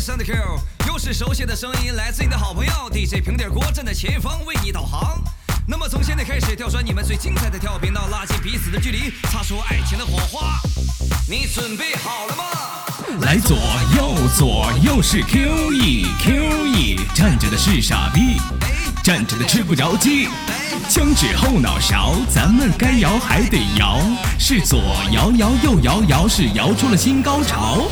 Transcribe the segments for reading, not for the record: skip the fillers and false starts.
最深的 Q， 又是熟悉的声音，来自你的好朋友 DJ 平底锅站在前方为你导航。那么从现在开始，跳转你们最精彩的跳舞频道，拉近彼此的距离，擦出爱情的火花。你准备好了吗？来左右左右是 QE QE， 站着的是傻逼，站着的吃不着鸡。枪指后脑勺，咱们该摇还得摇，是左摇摇右摇摇，是摇出了新高潮。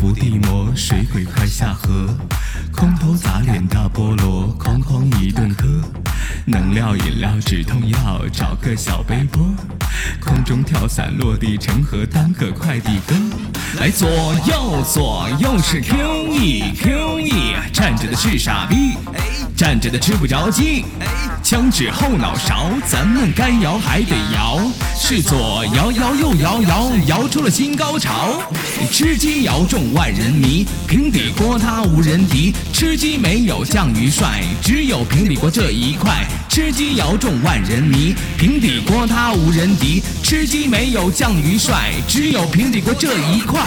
伏地魔，水鬼快下河，空投砸脸大菠萝，哐哐一顿磕，能量饮料止痛药，找个小背包，空中跳伞落地成盒，当个快递哥。来左右左右是 QE QE， 站着的是傻逼，站着的吃不着鸡，枪指后脑勺，咱们该摇还得摇，是左摇摇右摇摇，摇出了新高潮。吃鸡摇中万人迷，平底锅他无人敌，吃鸡没有酱鱼帅，只有平底锅这一块。吃鸡摇中万人迷，平底锅他无人敌，吃鸡没有酱鱼帅，只有平底锅这一块。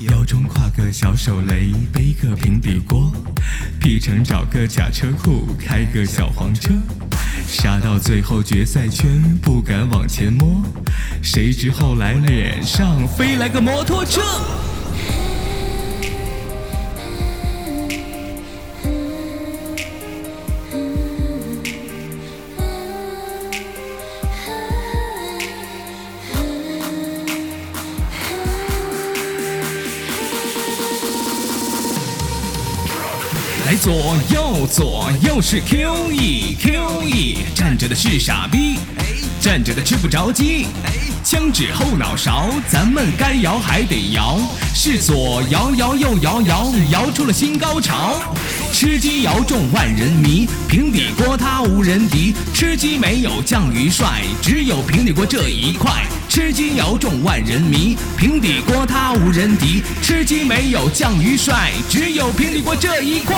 腰中挎个小手雷，背个平底锅，皮城找个假车库，开个小黄车，杀到最后决赛圈不敢往前摸，谁知后来脸上飞来个摩托车。来左右左右是 QE QE， 站着的是傻逼，站着的吃不着鸡，枪指后脑勺，咱们该摇还得摇，是左摇摇右摇摇，摇出了新高潮。吃鸡摇中万人迷，平底锅他无人敌，吃鸡没有酱鱼帅，只有平底锅这一块。吃鸡摇中万人迷，平底锅他无人敌，吃鸡没有酱鱼帅，只有平底锅这一块。